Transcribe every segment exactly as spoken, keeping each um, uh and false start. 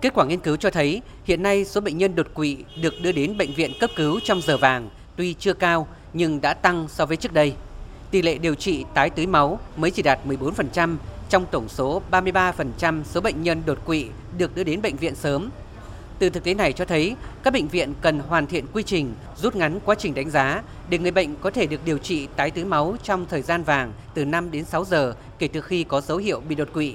Kết quả nghiên cứu cho thấy hiện nay số bệnh nhân đột quỵ được đưa đến bệnh viện cấp cứu trong giờ vàng tuy chưa cao nhưng đã tăng so với trước đây. Tỷ lệ điều trị tái tưới máu mới chỉ đạt mười bốn phần trăm trong tổng số ba mươi ba phần trăm số bệnh nhân đột quỵ được đưa đến bệnh viện sớm. Từ thực tế này cho thấy các bệnh viện cần hoàn thiện quy trình, rút ngắn quá trình đánh giá để người bệnh có thể được điều trị tái tưới máu trong thời gian vàng từ năm đến sáu giờ kể từ khi có dấu hiệu bị đột quỵ.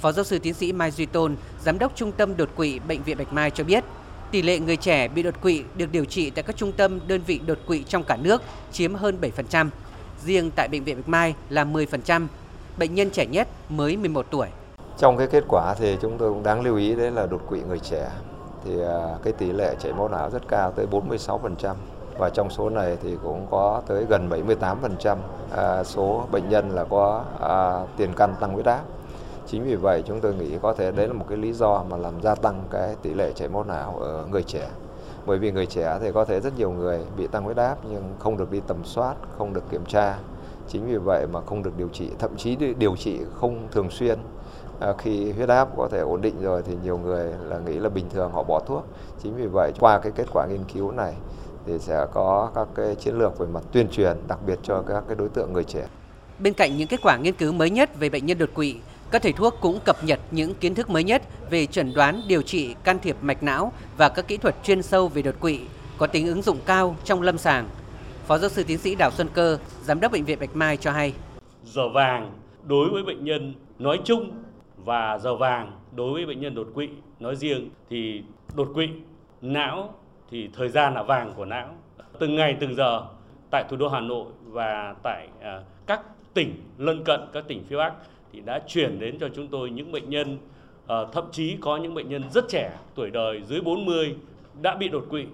Phó giáo sư tiến sĩ Mai Duy Tôn, giám đốc trung tâm đột quỵ bệnh viện Bạch Mai cho biết, tỷ lệ người trẻ bị đột quỵ được điều trị tại các trung tâm đơn vị đột quỵ trong cả nước chiếm hơn bảy phần trăm, riêng tại bệnh viện Bạch Mai là mười phần trăm, bệnh nhân trẻ nhất mới mười một tuổi. Trong cái kết quả thì chúng tôi cũng đáng lưu ý đấy là đột quỵ người trẻ thì cái tỷ lệ chảy máu não rất cao tới bốn mươi sáu phần trăm và trong số này thì cũng có tới gần bảy mươi tám phần trăm số bệnh nhân là có tiền căn tăng huyết áp. Chính vì vậy chúng tôi nghĩ có thể đấy là một cái lý do mà làm gia tăng cái tỷ lệ chảy máu não ở người trẻ. Bởi vì người trẻ thì có thể rất nhiều người bị tăng huyết áp nhưng không được đi tầm soát, không được kiểm tra. Chính vì vậy mà không được điều trị, thậm chí điều trị không thường xuyên. À, khi huyết áp có thể ổn định rồi thì nhiều người là nghĩ là bình thường họ bỏ thuốc. Chính vì vậy qua cái kết quả nghiên cứu này thì sẽ có các cái chiến lược về mặt tuyên truyền đặc biệt cho các cái đối tượng người trẻ. Bên cạnh những kết quả nghiên cứu mới nhất về bệnh nhân đột quỵ, các thầy thuốc cũng cập nhật những kiến thức mới nhất về chẩn đoán, điều trị, can thiệp mạch não và các kỹ thuật chuyên sâu về đột quỵ có tính ứng dụng cao trong lâm sàng. Phó giáo sư tiến sĩ Đào Xuân Cơ, giám đốc bệnh viện Bạch Mai cho hay. Giờ vàng đối với bệnh nhân nói chung và giờ vàng đối với bệnh nhân đột quỵ nói riêng thì đột quỵ não thì thời gian là vàng của não. Từng ngày từng giờ tại thủ đô Hà Nội và tại các tỉnh lân cận, các tỉnh phía Bắc thì đã chuyển đến cho chúng tôi những bệnh nhân, thậm chí có những bệnh nhân rất trẻ, tuổi đời dưới bốn mươi đã bị đột quỵ.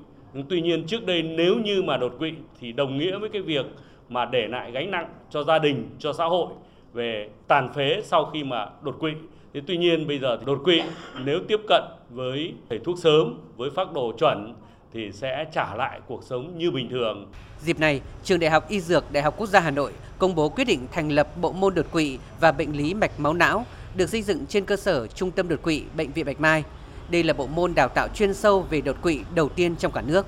Tuy nhiên trước đây nếu như mà đột quỵ thì đồng nghĩa với cái việc mà để lại gánh nặng cho gia đình, cho xã hội về tàn phế sau khi mà đột quỵ. Thế tuy nhiên bây giờ thì đột quỵ nếu tiếp cận với thầy thuốc sớm, với phác đồ chuẩn thì sẽ trả lại cuộc sống như bình thường. Dịp này, Trường Đại học Y Dược Đại học Quốc gia Hà Nội công bố quyết định thành lập bộ môn đột quỵ và bệnh lý mạch máu não được xây dựng trên cơ sở Trung tâm đột quỵ Bệnh viện Bạch Mai. Đây là bộ môn đào tạo chuyên sâu về đột quỵ đầu tiên trong cả nước.